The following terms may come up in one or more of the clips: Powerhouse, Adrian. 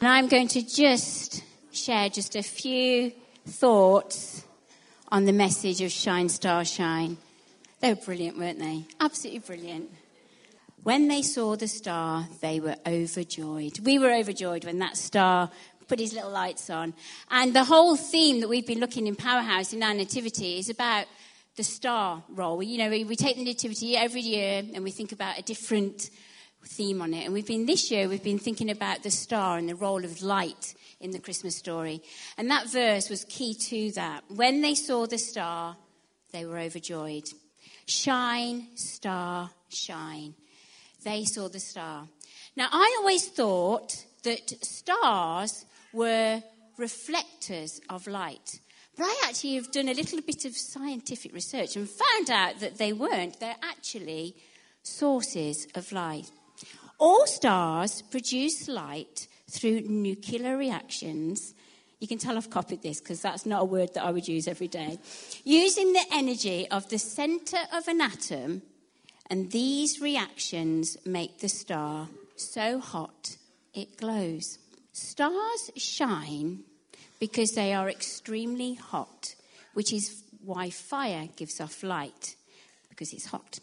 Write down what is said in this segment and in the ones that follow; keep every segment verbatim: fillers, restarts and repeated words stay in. And I'm going to just share just a few thoughts on the message of Shine, Star, Shine. They were brilliant, weren't they? Absolutely brilliant. When they saw the star, they were overjoyed. We were overjoyed when that star put his little lights on. And the whole theme that we've been looking in Powerhouse in our nativity is about the star role. You know, we, we take the nativity every year and we think about a different theme on it. And we've been, this year, we've been thinking about the star and the role of light in the Christmas story. And that verse was key to that. When they saw the star, they were overjoyed. Shine, star, shine. They saw the star. Now, I always thought that stars were reflectors of light. But I actually have done a little bit of scientific research and found out that they weren't. They're actually sources of light. All stars produce light through nuclear reactions. You can tell I've copied this because that's not a word that I would use every day. Using the energy of the center of an atom, and these reactions make the star so hot it glows. Stars shine because they are extremely hot, which is why fire gives off light, because it's hot.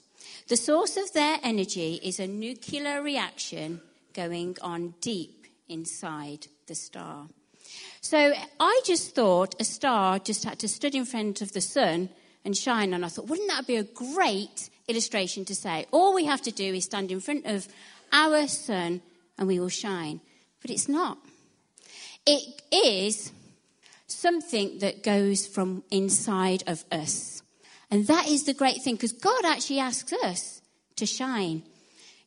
The source of their energy is a nuclear reaction going on deep inside the star. So I just thought a star just had to stood in front of the sun and shine, and I thought, wouldn't that be a great illustration to say, all we have to do is stand in front of our sun and we will shine? But it's not. It is something that goes from inside of us. And that is the great thing, because God actually asks us to shine.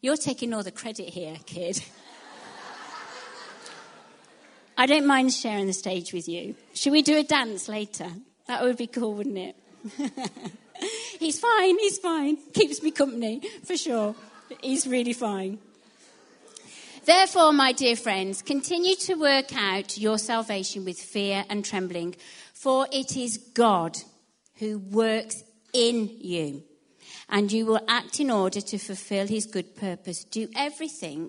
You're taking all the credit here, kid. I don't mind sharing the stage with you. Should we do a dance later? That would be cool, wouldn't it? He's fine, he's fine. Keeps me company, for sure. He's really fine. Therefore, my dear friends, continue to work out your salvation with fear and trembling, for it is God who works in you, and you will act in order to fulfill his good purpose. Do everything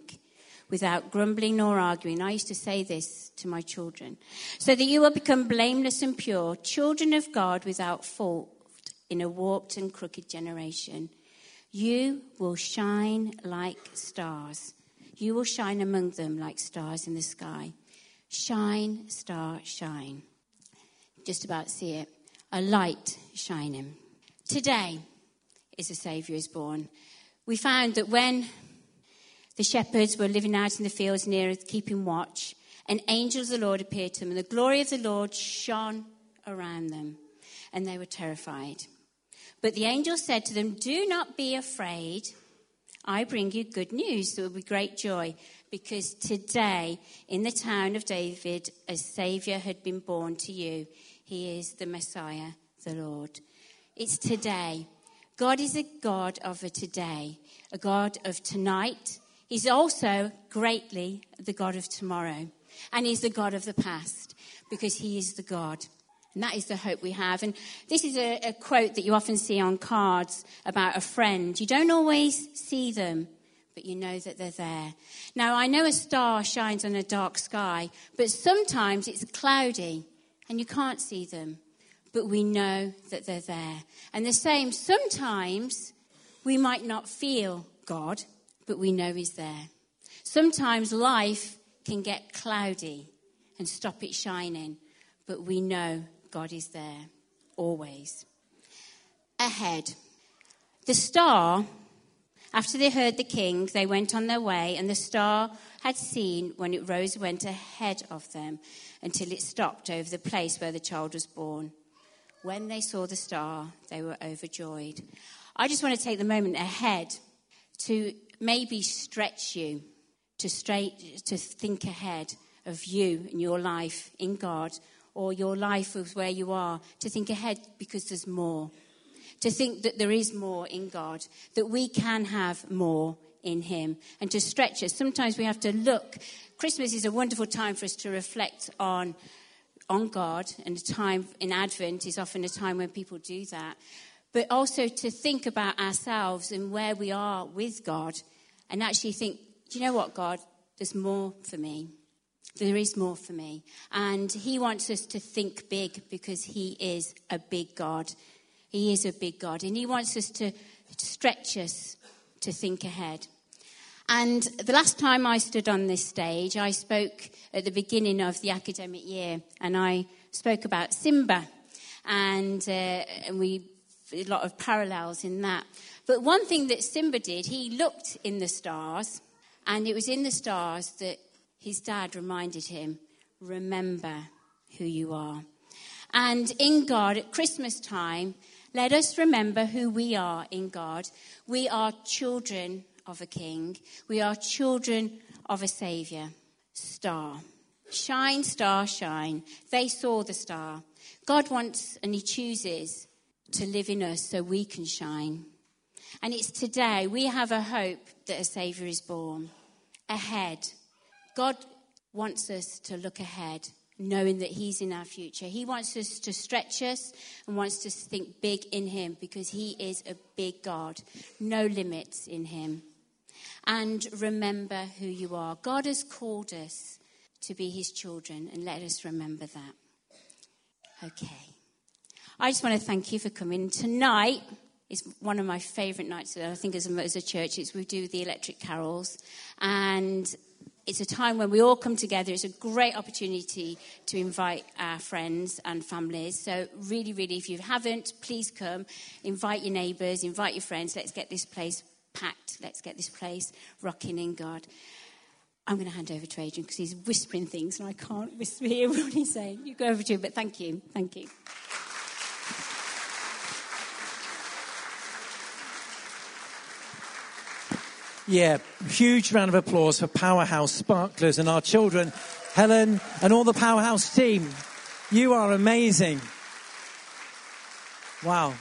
without grumbling nor arguing. I used to say this to my children. So that you will become blameless and pure, children of God without fault in a warped and crooked generation. You will shine like stars. You will shine among them like stars in the sky. Shine, star, shine. Just about see it. A light shining. Today is the Saviour is born. We found that when the shepherds were living out in the fields near keeping watch, an angel of the Lord appeared to them, and the glory of the Lord shone around them, and they were terrified. But the angel said to them, "Do not be afraid. I bring you good news that will be great joy, because today in the town of David a Saviour had been born to you. He is the Messiah, the Lord." It's today. God is a God of a today, a God of tonight. He's also greatly the God of tomorrow, and he's the God of the past, because he is the God. And that is the hope we have. And this is a, a quote that you often see on cards about a friend. You don't always see them, but you know that they're there. Now, I know a star shines on a dark sky, but sometimes it's cloudy and you can't see them, but we know that they're there. And the same, sometimes we might not feel God, but we know he's there. Sometimes life can get cloudy and stop it shining, but we know God is there, always. Ahead. The star, after they heard the king, they went on their way, and the star had seen when it rose went ahead of them until it stopped over the place where the child was born. When they saw the star, they were overjoyed. I just want to take the moment ahead to maybe stretch you, to straight, to think ahead of you and your life in God, or your life of where you are, to think ahead, because there's more. To think that there is more in God, that we can have more in him, and to stretch us. Sometimes we have to look. Christmas is a wonderful time for us to reflect on on God, and a time in Advent is often a time when people do that. But also to think about ourselves and where we are with God, and actually think, do you know what, God, there's more for me. there is more for me. And he wants us to think big because he is a big God. He is a big God. And he wants us to stretch us to think ahead. And the last time I stood on this stage, I spoke at the beginning of the academic year, and I spoke about Simba, and uh, and we a lot of parallels in that. But one thing that Simba did, he looked in the stars, and it was in the stars that his dad reminded him, remember who you are. And in God, at Christmas time, let us remember who we are in God. We are children of a king. We are children of a saviour. Star. Shine, star, shine. They saw the star. God wants and he chooses to live in us so we can shine. And it's today we have a hope that a saviour is born. Ahead. God wants us to look ahead, knowing that he's in our future. He wants us to stretch us and wants us to think big in him because he is a big God. No limits in him. And remember who you are. God has called us to be his children, and let us remember that. Okay. I just want to thank you for coming. Tonight is one of my favourite nights that I think as a, as a church. It's, we do the electric carols, and it's a time when we all come together. It's a great opportunity to invite our friends and families. So really, really, if you haven't, please come. Invite your neighbours, invite your friends. Let's get this place packed. Let's get this place rocking in God. I'm going to hand over to Adrian because he's whispering things and I can't whisper, hear what he's saying. You go over to him, but thank you. Thank you. Yeah, huge round of applause for Powerhouse Sparklers and our children, Helen and all the Powerhouse team. You are amazing. Wow.